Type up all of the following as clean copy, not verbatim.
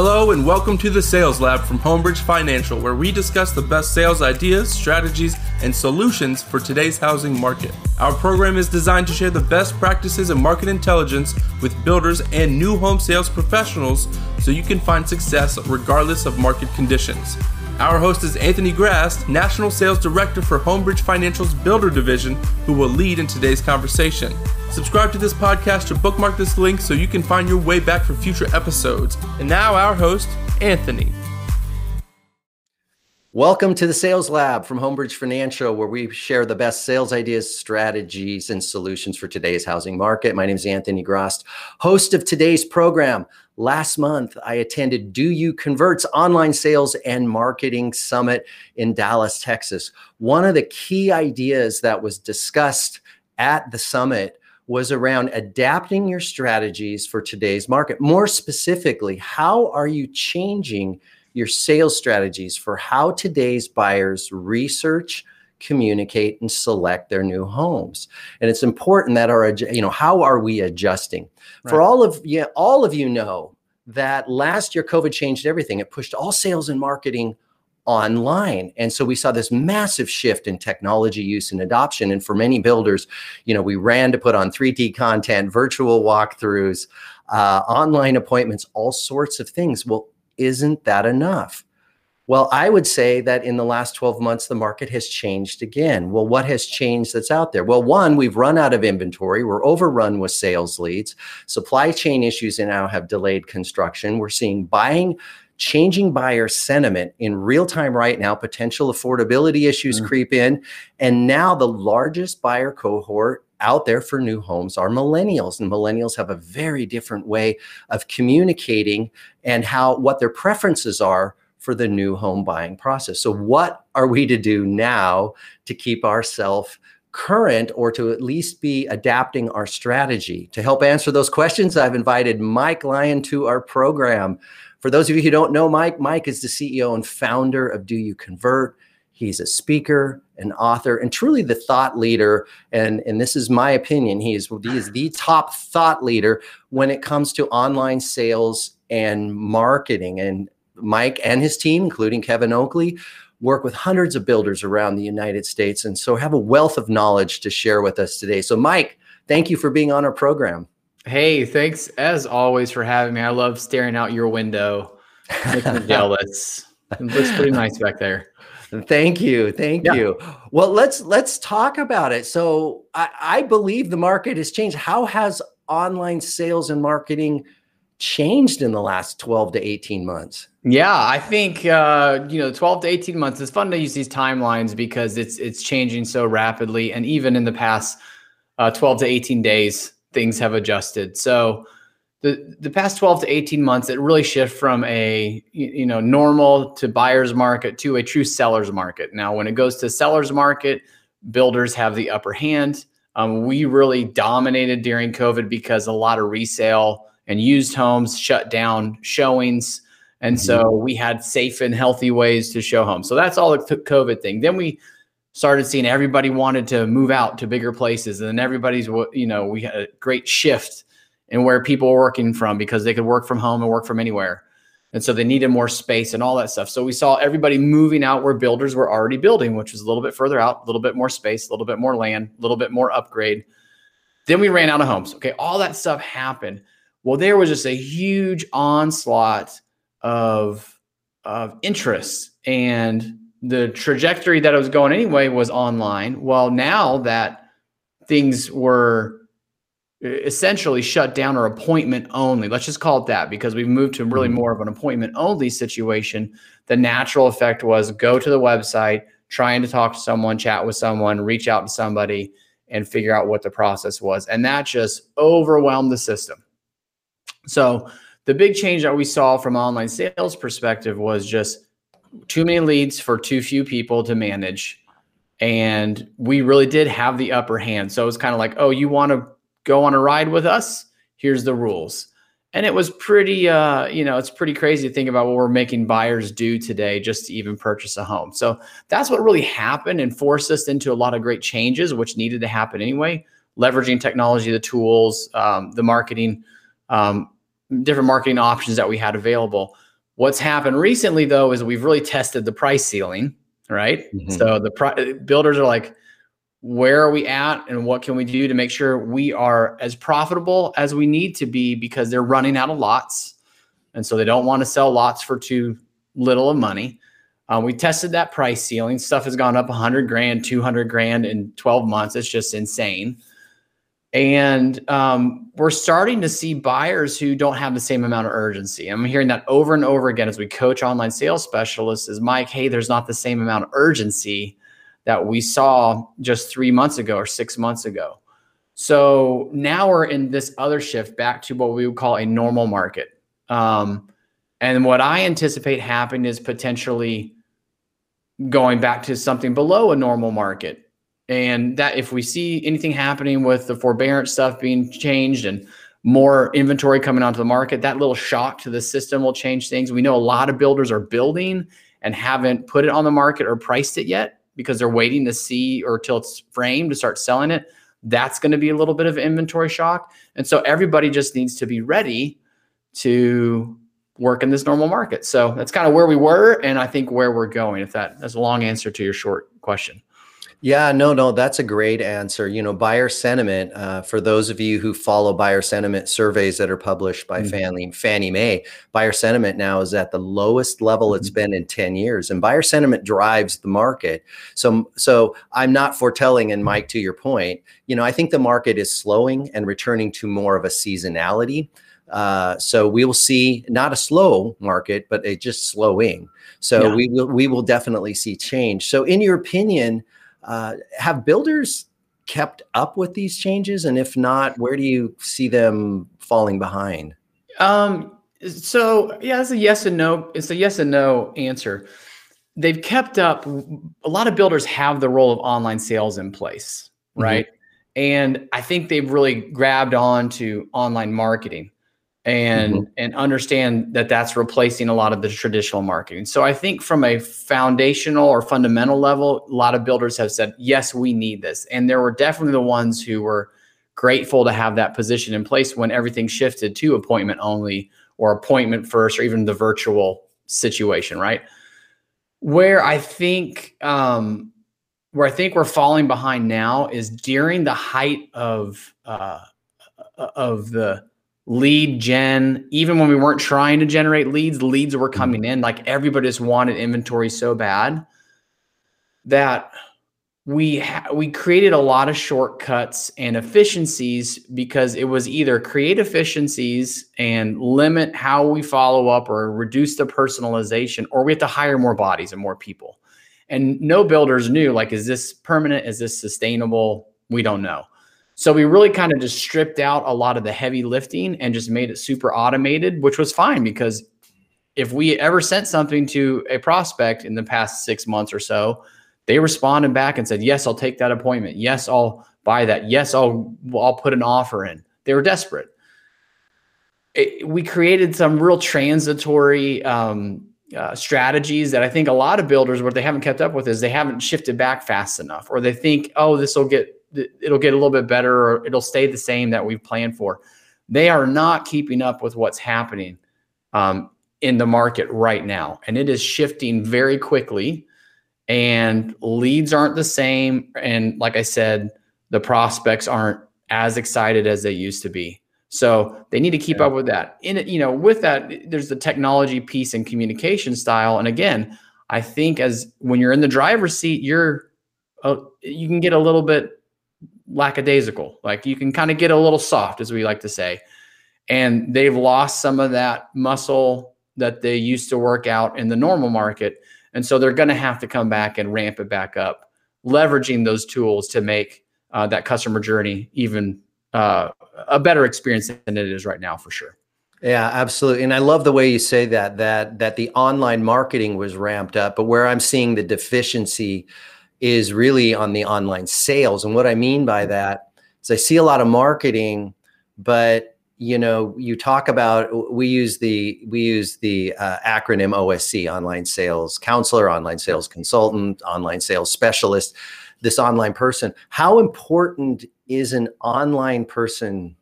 Hello and welcome to the Sales Lab from Homebridge Financial, where we discuss the best sales ideas, strategies, and solutions for today's housing market. Our program is designed to share the best practices and market intelligence with builders and new home sales professionals so you can find success regardless of market conditions. Our host is Anthony Grass, National Sales Director for Homebridge Financial's Builder Division, who will lead in today's conversation. Subscribe to this podcast or bookmark this link so you can find your way back for future episodes. And now our host, Anthony. Welcome to the Sales Lab from Homebridge Financial, where we share the best sales ideas, strategies, and solutions for today's housing market. My name is Anthony Grost, host of today's program. Last month, I attended Do You Convert's Online Sales and Marketing Summit in Dallas, Texas. One of the key ideas that was discussed at the summit was around adapting your strategies for today's market. More specifically, how are you changing your sales strategies for how today's buyers research, communicate, and select their new homes? And it's important that how are we adjusting? Right. For all of you know that last year COVID changed everything. It pushed all sales and marketing online. And so we saw this massive shift in technology use and adoption. And for many builders, we ran to put on 3D content, virtual walkthroughs, online appointments, all sorts of things. Well, isn't that enough? Well, I would say that in the last 12 months, the market has changed again. Well, what has changed that's out there? Well, one, we've run out of inventory. We're overrun with sales leads. Supply chain issues now have delayed construction. We're seeing changing buyer sentiment in real time right now, potential affordability issues creep in. And now the largest buyer cohort out there for new homes are millennials, and millennials have a very different way of communicating and what their preferences are for the new home buying process. So what are we to do now to keep ourselves current, or to at least be adapting our strategy? To help answer those questions, I've invited Mike Lyon to our program. For those of you who don't know Mike is the CEO and founder of Do You Convert. He's a speaker, an author, and truly the thought leader. And this is my opinion. He is the top thought leader when it comes to online sales and marketing. And Mike and his team, including Kevin Oakley, work with hundreds of builders around the United States, and so have a wealth of knowledge to share with us today. So Mike, thank you for being on our program. Hey, thanks as always for having me. I love staring out your window. Making me jealous. It looks pretty nice back there. Thank you. Well, let's talk about it. So I believe the market has changed. How has online sales and marketing changed in the last 12 to 18 months? Yeah, I think 12 to 18 months. It's fun to use these timelines because it's changing so rapidly, and even in the past 12 to 18 days, things have adjusted. So the past 12 to 18 months, it really shifted from a normal to buyer's market to a true seller's market. Now, when it goes to seller's market, builders have the upper hand. We really dominated during COVID because a lot of resale and used homes shut down showings. And so we had safe and healthy ways to show homes. So that's all the COVID thing. Then we started seeing everybody wanted to move out to bigger places. And then everybody's, we had a great shift in where people were working from, because they could work from home and work from anywhere. And so they needed more space and all that stuff. So we saw everybody moving out where builders were already building, which was a little bit further out, a little bit more space, a little bit more land, a little bit more upgrade. Then we ran out of homes. Okay, all that stuff happened. Well, there was just a huge onslaught of interest, and the trajectory that it was going anyway was online. Well, now that things were essentially shut down or appointment only, let's just call it that, because we've moved to really more of an appointment only situation. The natural effect was go to the website, trying to talk to someone, chat with someone, reach out to somebody, and figure out what the process was. And that just overwhelmed the system. So the big change that we saw from online sales perspective was just too many leads for too few people to manage. And we really did have the upper hand. So it was kind of like, oh, you want to go on a ride with us? Here's the rules. And it was pretty, it's pretty crazy to think about what we're making buyers do today just to even purchase a home. So that's what really happened and forced us into a lot of great changes, which needed to happen anyway. Leveraging technology, the tools, the marketing, different marketing options that we had available. What's happened recently, though, is we've really tested the price ceiling, right? Mm-hmm. So the builders are like, where are we at and what can we do to make sure we are as profitable as we need to be, because they're running out of lots. And so they don't want to sell lots for too little of money. We tested that price ceiling. Stuff has gone up 100 grand, 200 grand in 12 months. It's just insane. And we're starting to see buyers who don't have the same amount of urgency. I'm hearing that over and over again as we coach online sales specialists is, Mike, hey, there's not the same amount of urgency that we saw just 3 months ago or 6 months ago. So now we're in this other shift back to what we would call a normal market. And what I anticipate happening is potentially going back to something below a normal market. And that if we see anything happening with the forbearance stuff being changed and more inventory coming onto the market, that little shock to the system will change things. We know a lot of builders are building and haven't put it on the market or priced it yet because they're waiting to see or till it's framed to start selling it. That's going to be a little bit of inventory shock. And so everybody just needs to be ready to work in this normal market. So that's kind of where we were and I think where we're going, if that's a long answer to your short question. Yeah, no, that's a great answer. You know, buyer sentiment, for those of you who follow buyer sentiment surveys that are published by Fannie Mae, buyer sentiment now is at the lowest level it's been in 10 years. And buyer sentiment drives the market. So I'm not foretelling, and Mike, to your point, you know, I think the market is slowing and returning to more of a seasonality. So we will see not a slow market, but it just slowing. So yeah. we will definitely see change. So in your opinion, have builders kept up with these changes? And if not, where do you see them falling behind? So yeah, it's a yes and no. It's a yes and no answer. They've kept up. A lot of builders have the role of online sales in place, right? Mm-hmm. And I think they've really grabbed on to online marketing and, and understand that that's replacing a lot of the traditional marketing. So I think from a foundational or fundamental level, a lot of builders have said, yes, we need this. And there were definitely the ones who were grateful to have that position in place when everything shifted to appointment only or appointment first, or even the virtual situation, right? Where I think we're falling behind now is during the height of the lead gen. Even when we weren't trying to generate leads were coming in. Like everybody just wanted inventory so bad that we created a lot of shortcuts and efficiencies, because it was either create efficiencies and limit how we follow up or reduce the personalization, or we have to hire more bodies and more people. And no builders knew, like, is this permanent? Is this sustainable? We don't know. So we really kind of just stripped out a lot of the heavy lifting and just made it super automated, which was fine, because if we ever sent something to a prospect in the past 6 months or so, they responded back and said, yes, I'll take that appointment. Yes, I'll buy that. Yes, I'll put an offer in. They were desperate. We created some real transitory strategies that I think a lot of builders, what they haven't kept up with is they haven't shifted back fast enough, or they think, oh, it'll get a little bit better, or it'll stay the same that we've planned for. They are not keeping up with what's happening in the market right now. And it is shifting very quickly, and leads aren't the same. And like I said, the prospects aren't as excited as they used to be. So they need to keep up with that. With that, there's the technology piece and communication style. And again, I think when you're in the driver's seat, you can get a little bit lackadaisical. Like you can kind of get a little soft, as we like to say. And they've lost some of that muscle that they used to work out in the normal market. And so they're going to have to come back and ramp it back up, leveraging those tools to make that customer journey even a better experience than it is right now, for sure. Yeah, absolutely. And I love the way you say that the online marketing was ramped up, but where I'm seeing the deficiency is really on the online sales. And what I mean by that is I see a lot of marketing, but you talk about, we use the acronym OSC, online sales counselor, online sales consultant, online sales specialist, this online person. How important is an online person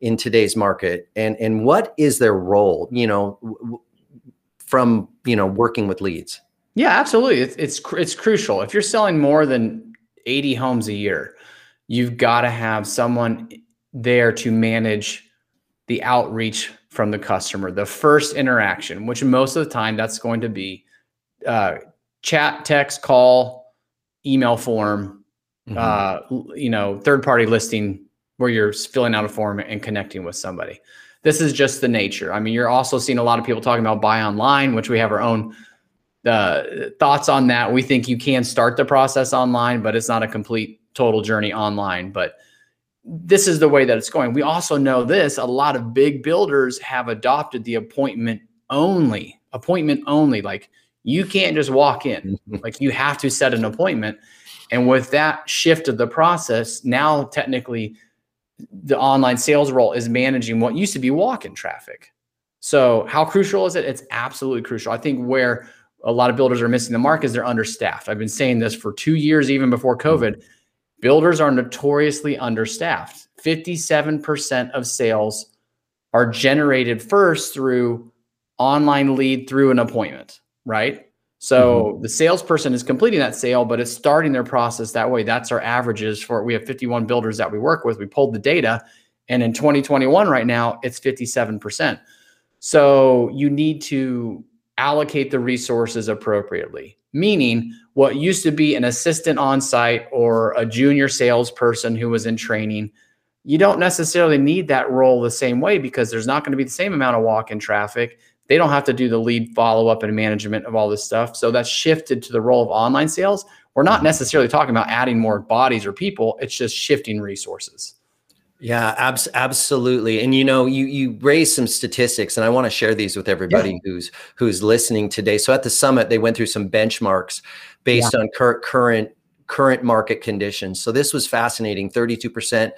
in today's market, and what is their role? from, you know, working with leads? Yeah, absolutely. It's crucial. If you're selling more than 80 homes a year, you've got to have someone there to manage the outreach from the customer, the first interaction, which most of the time that's going to be chat, text, call, email form, you know, third-party listing where you're filling out a form and connecting with somebody. This is just the nature. I mean, you're also seeing a lot of people talking about buy online, which we have our own thoughts on that. We think you can start the process online, but it's not a complete total journey online. But this is the way that it's going. We also know this, a lot of big builders have adopted the appointment only. Like you can't just walk in, like you have to set an appointment. And with that shift of the process, now technically the online sales role is managing what used to be walk-in traffic. So how crucial is it? It's absolutely crucial. I think where a lot of builders are missing the mark is they're understaffed. I've been saying this for 2 years, even before COVID. Builders are notoriously understaffed. 57% of sales are generated first through online lead through an appointment, right? So the salesperson is completing that sale, but it's starting their process that way. That's our averages for, we have 51 builders that we work with. We pulled the data, and in 2021 right now, it's 57%. So you need to allocate the resources appropriately, meaning what used to be an assistant on site or a junior salesperson who was in training, you don't necessarily need that role the same way because there's not going to be the same amount of walk-in traffic. They don't have to do the lead follow-up and management of all this stuff. So that's shifted to the role of online sales. We're not necessarily talking about adding more bodies or people. It's just shifting resources. Yeah, absolutely. And, you know, you raised some statistics, and I want to share these with everybody who's listening today. So at the summit, they went through some benchmarks based on current market conditions. So this was fascinating. 32%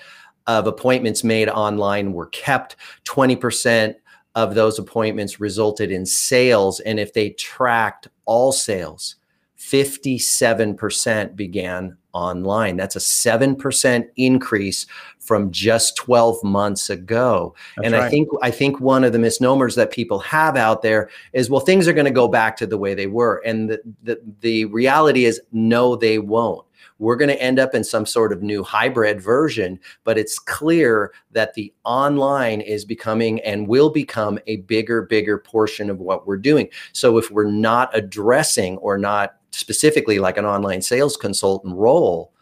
of appointments made online were kept. 20% of those appointments resulted in sales. And if they tracked all sales, 57% began online. That's a 7% increase from just 12 months ago. That's and right. I think one of the misnomers that people have out there is, well, things are going to go back to the way they were. And the reality is, no, they won't. We're going to end up in some sort of new hybrid version, but it's clear that the online is becoming and will become a bigger portion of what we're doing. So if we're not addressing, or not specifically like an online sales consultant role,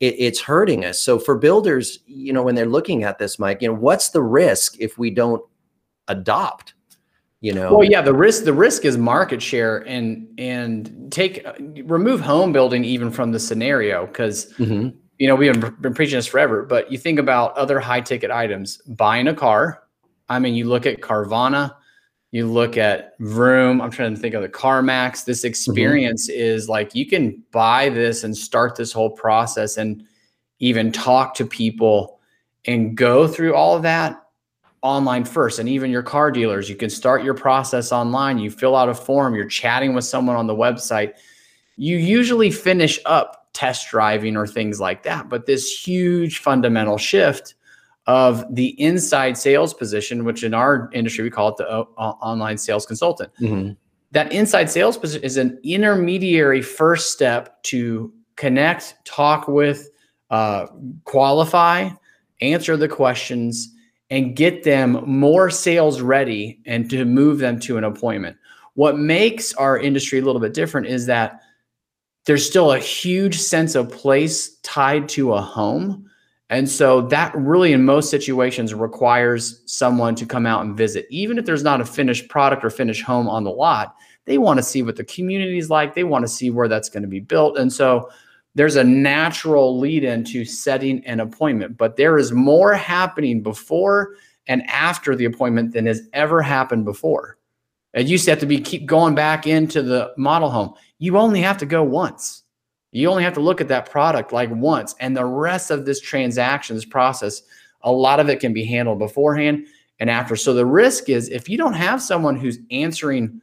it's hurting us. So for builders, you know, when they're looking at this, Mike, you know, what's the risk if we don't adopt? You know? Well, yeah, the risk is market share, and remove home building even from the scenario, because, you know, we've been preaching this forever, but you think about other high ticket items, buying a car. I mean, you look at Carvana, you look at Vroom, I'm trying to think of the CarMax. This experience is like, you can buy this and start this whole process and even talk to people and go through all of that online first. And even your car dealers, you can start your process online. You fill out a form, you're chatting with someone on the website. You usually finish up test driving or things like that. But this huge fundamental shift of the inside sales position, which in our industry, we call it the online sales consultant. That inside sales position is an intermediary first step to connect, talk with, qualify, answer the questions, and get them more sales ready and to move them to an appointment. What makes our industry a little bit different is that there's still a huge sense of place tied to a home. And so that really, in most situations, requires someone to come out and visit. Even if there's not a finished product or finished home on the lot, they want to see what the community is like. They want to see where that's going to be built. And so there's a natural lead into setting an appointment, but there is more happening before and after the appointment than has ever happened before. It used to have to be keep going back into the model home. You only have to go once. You only have to look at that product like once, and the rest of this transaction, this process, a lot of it can be handled beforehand and after. So the risk is, if you don't have someone who's answering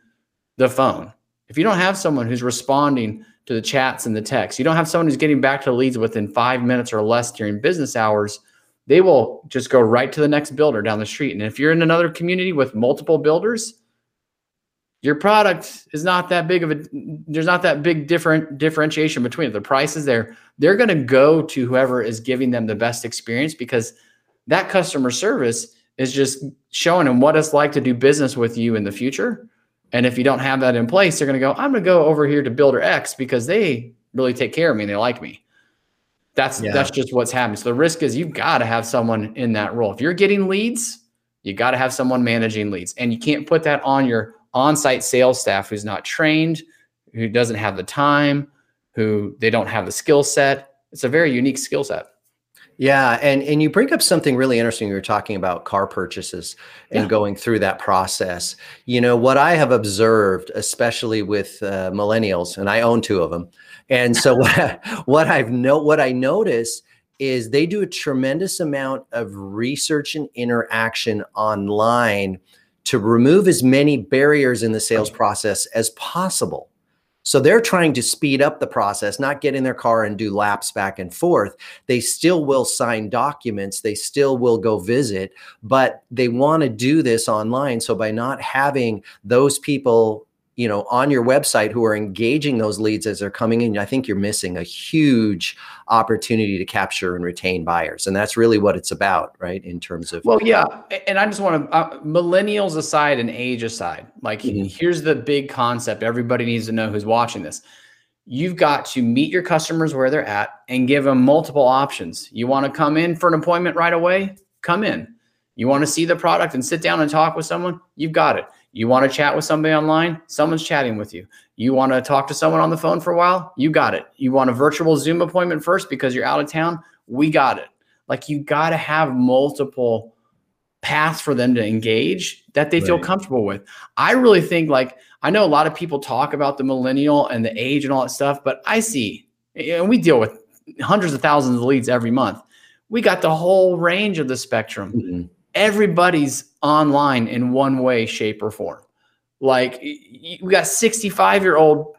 the phone, if you don't have someone who's responding to the chats and the texts, you don't have someone who's getting back to leads within 5 minutes or less during business hours, they will just go right to the next builder down the street. And if you're in another community with multiple builders, your product is not that big of a, there's not that big differentiation between it. The price is there. They're going to go to whoever is giving them the best experience, because that customer service is just showing them what it's like to do business with you in the future. And if you don't have that in place, they're going to go, I'm going to go over here to Builder X because they really take care of me and they like me. That's just what's happening. So the risk is you've got to have someone in that role. If you're getting leads, you got to have someone managing leads, and you can't put that on your on-site sales staff who's not trained, who doesn't have the time, who they don't have the skill set. It's a very unique skill set. Yeah. And you bring up something really interesting. You were talking about car purchases and going through that process. You know, what I have observed, especially with millennials, and I own two of them. And so what I notice is they do a tremendous amount of research and interaction online to remove as many barriers in the sales process as possible. So they're trying to speed up the process, not get in their car and do laps back and forth. They still will sign documents. They still will go visit, but they want to do this online. So by not having those people, you know, on your website who are engaging those leads as they're coming in, I think you're missing a huge opportunity to capture and retain buyers. And that's really what it's about, right? In terms of. Well, yeah. And I just want to, millennials aside and age aside, like here's the big concept everybody needs to know who's watching this. You've got to meet your customers where they're at and give them multiple options. You want to come in for an appointment right away? Come in. You want to see the product and sit down and talk with someone? You've got it. You want to chat with somebody online? Someone's chatting with you. You want to talk to someone on the phone for a while? You got it. You want a virtual Zoom appointment first because you're out of town? We got it. Like, you got to have multiple paths for them to engage that they feel comfortable with. I really think, like, I know a lot of people talk about the millennial and the age and all that stuff, but I see, and we deal with hundreds of thousands of leads every month. We got the whole range of the spectrum. Everybody's online in one way, shape, or form. Like, we got 65-year-old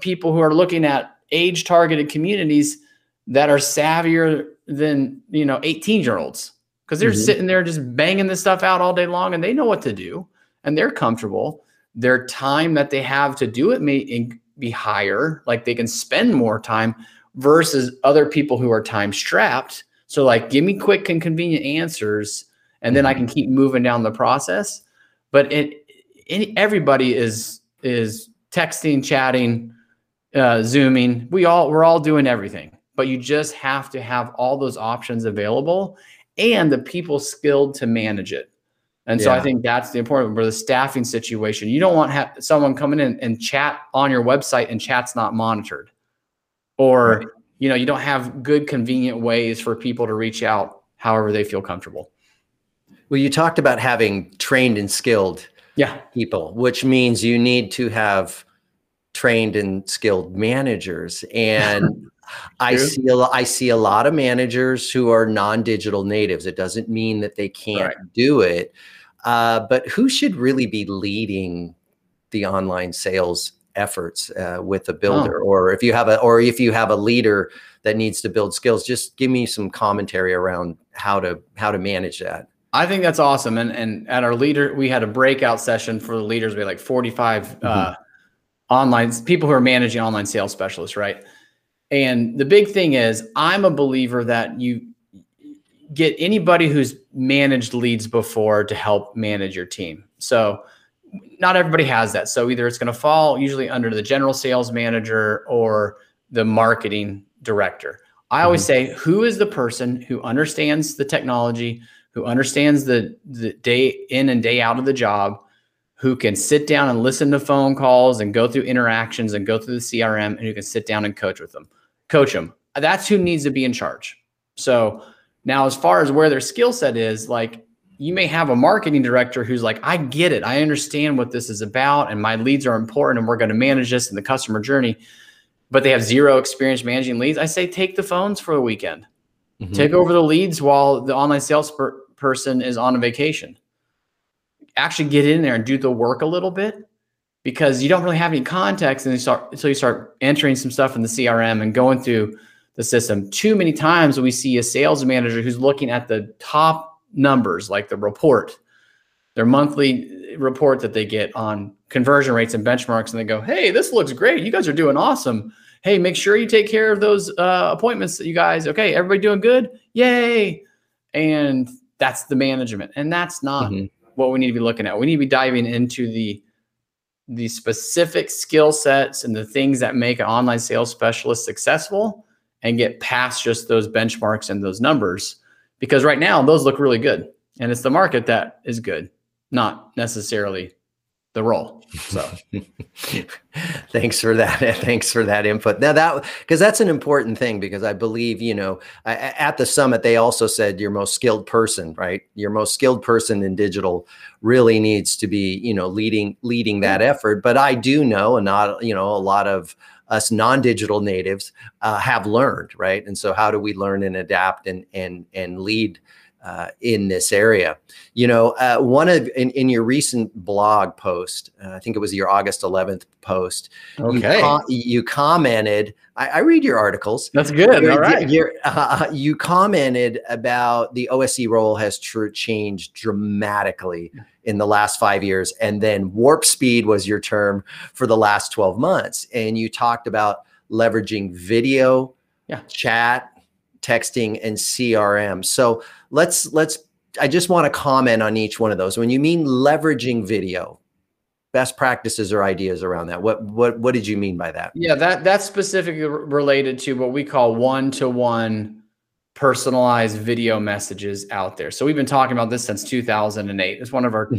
people who are looking at age-targeted communities that are savvier than, you know, 18-year-olds, because they're sitting there just banging this stuff out all day long, and they know what to do, and they're comfortable. Their time that they have to do it may be higher. Like, they can spend more time versus other people who are time-strapped. So, like, give me quick and convenient answers, and then I can keep moving down the process. But everybody is texting, chatting, Zooming. We're all doing everything. But you just have to have all those options available and the people skilled to manage it. And so I think that's the important part, the staffing situation. You don't want someone coming in and chat on your website and chat's not monitored. Or you know, you don't have good, convenient ways for people to reach out however they feel comfortable. Well, you talked about having trained and skilled people, which means you need to have trained and skilled managers. And I see a lot of managers who are non-digital natives. It doesn't mean that they can't do it, but who should really be leading the online sales efforts with a builder, or if you have a leader that needs to build skills? Just give me some commentary around how to manage that. I think that's awesome. And at our leader, we had a breakout session for the leaders. We had like 45 online people who are managing online sales specialists, right? And the big thing is, I'm a believer that you get anybody who's managed leads before to help manage your team. So not everybody has that. So either it's going to fall usually under the general sales manager or the marketing director. I always say, who is the person who understands the technology, who understands the day in and day out of the job, who can sit down and listen to phone calls and go through interactions and go through the CRM, and who can sit down and coach them. That's who needs to be in charge. So now, as far as where their skill set is, like, you may have a marketing director who's like, I get it. I understand what this is about, and my leads are important, and we're going to manage this in the customer journey, but they have zero experience managing leads. I say, take the phones for the weekend, take over the leads while the online sales person is on a vacation. Actually get in there and do the work a little bit, because you don't really have any context until you start entering some stuff in the CRM and going through the system. Too many times we see a sales manager who's looking at the top numbers, like the report, their monthly report that they get on conversion rates and benchmarks, and they go, hey, this looks great. You guys are doing awesome. Hey, make sure you take care of those appointments that you guys, okay, everybody doing good? Yay. And that's the management. And that's not what we need to be looking at. We need to be diving into the specific skill sets and the things that make an online sales specialist successful and get past just those benchmarks and those numbers. Because right now, those look really good. And it's the market that is good, not necessarily the role. So thanks for that. Thanks for that input. Now that, because that's an important thing, because I believe, you know, at the summit, they also said your most skilled person, right? Your most skilled person in digital really needs to be, you know, leading that effort. But I do know, and not, you know, a lot of us non-digital natives have learned, right? And so how do we learn and adapt and lead in this area? You know, in your recent blog post, I think it was your August 11th post, okay, you commented, I read your articles. That's good. All right. You commented about the OSC role has changed dramatically in the last 5 years. And then warp speed was your term for the last 12 months. And you talked about leveraging video, chat, texting, and CRM. So let's, I just want to comment on each one of those. When you mean leveraging video, best practices or ideas around that, what did you mean by that? Yeah, that's specifically related to what we call one-to-one personalized video messages out there. So we've been talking about this since 2008. It's one of our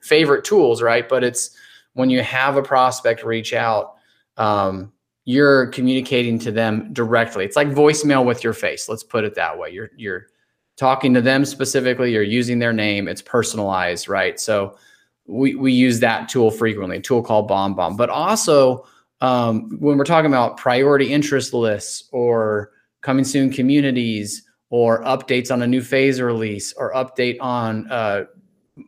favorite tools, right? But it's when you have a prospect reach out, you're communicating to them directly. It's like voicemail with your face. Let's put it that way. You're talking to them specifically. You're using their name. It's personalized, right? So we use that tool frequently, a tool called Bomb Bomb. But also when we're talking about priority interest lists or coming soon communities or updates on a new phase release or update on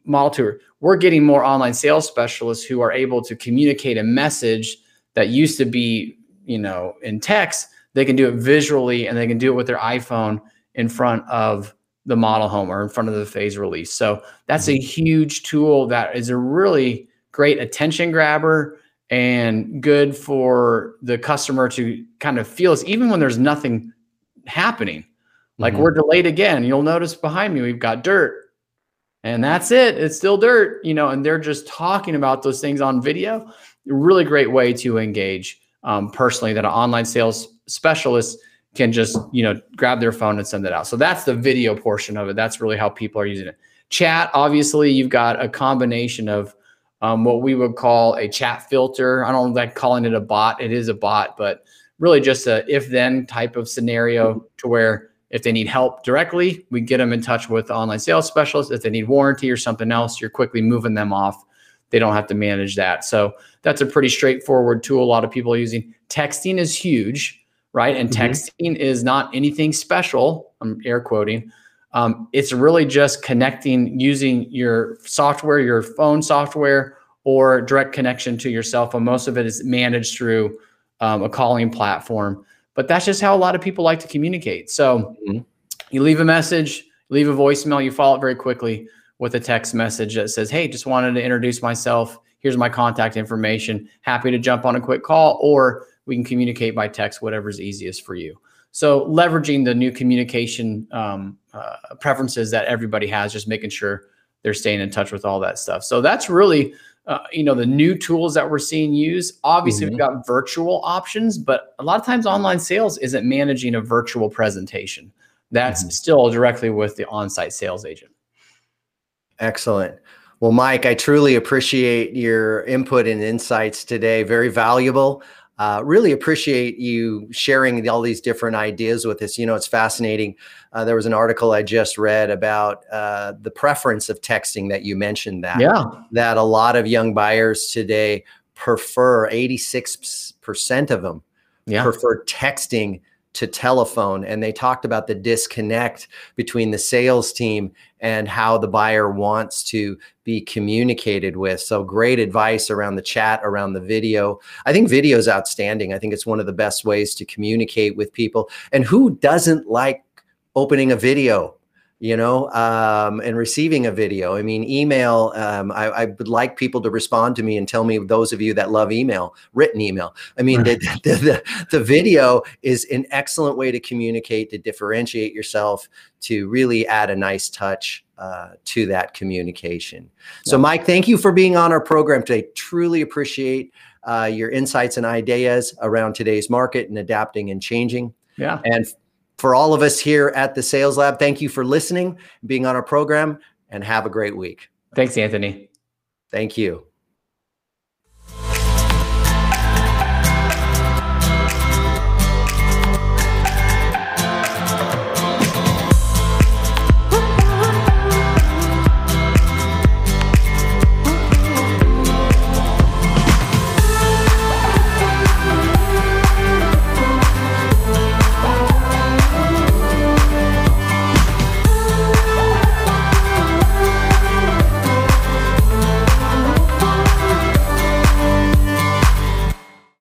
model tour, we're getting more online sales specialists who are able to communicate a message that used to be, you know, in text. They can do it visually, and they can do it with their iPhone in front of the model home or in front of the phase release. So that's a huge tool that is a really great attention grabber and good for the customer to kind of feel this, even when there's nothing happening. Like we're delayed again. You'll notice behind me, we've got dirt, and that's it. It's still dirt, you know, and they're just talking about those things on video. Really great way to engage personally that an online sales specialist can just, you know, grab their phone and send it out. So that's the video portion of it. That's really how people are using it. Chat, obviously, you've got a combination of what we would call a chat filter. I don't like calling it a bot. It is a bot, but really just a if-then type of scenario to where if they need help directly, we get them in touch with the online sales specialist. If they need warranty or something else, you're quickly moving them off. They don't have to manage that. So that's a pretty straightforward tool a lot of people are using. Texting is huge, right? And texting is not anything special. I'm air quoting. It's really just connecting using your software, your phone software, or direct connection to your cell phone. Most of it is managed through a calling platform. But that's just how a lot of people like to communicate. So you leave a message, leave a voicemail, you follow it very quickly with a text message that says, hey, just wanted to introduce myself. Here's my contact information. Happy to jump on a quick call, or we can communicate by text, whatever's easiest for you. So leveraging the new communication preferences that everybody has, just making sure they're staying in touch with all that stuff. So that's really, you know, the new tools that we're seeing used. Obviously, we've got virtual options, but a lot of times online sales isn't managing a virtual presentation. That's still directly with the on-site sales agent. Excellent. Well, Mike, I truly appreciate your input and insights today. Very valuable. Really appreciate you sharing all these different ideas with us. You know, it's fascinating. There was an article I just read about the preference of texting that you mentioned that a lot of young buyers today prefer, 86% of them prefer texting to telephone. And they talked about the disconnect between the sales team and how the buyer wants to be communicated with. So great advice around the chat, around the video. I think video is outstanding. I think it's one of the best ways to communicate with people. And who doesn't like opening a video? you know, and receiving a video. I mean, email, I would like people to respond to me and tell me, those of you that love email, written email. I mean, right. The video is an excellent way to communicate, to differentiate yourself, to really add a nice touch to that communication. Yeah. So Mike, thank you for being on our program today. Truly appreciate your insights and ideas around today's market and adapting and changing. Yeah. And for all of us here at the Sales Lab, thank you for listening, being on our program, and have a great week. Thanks, Anthony. Thank you.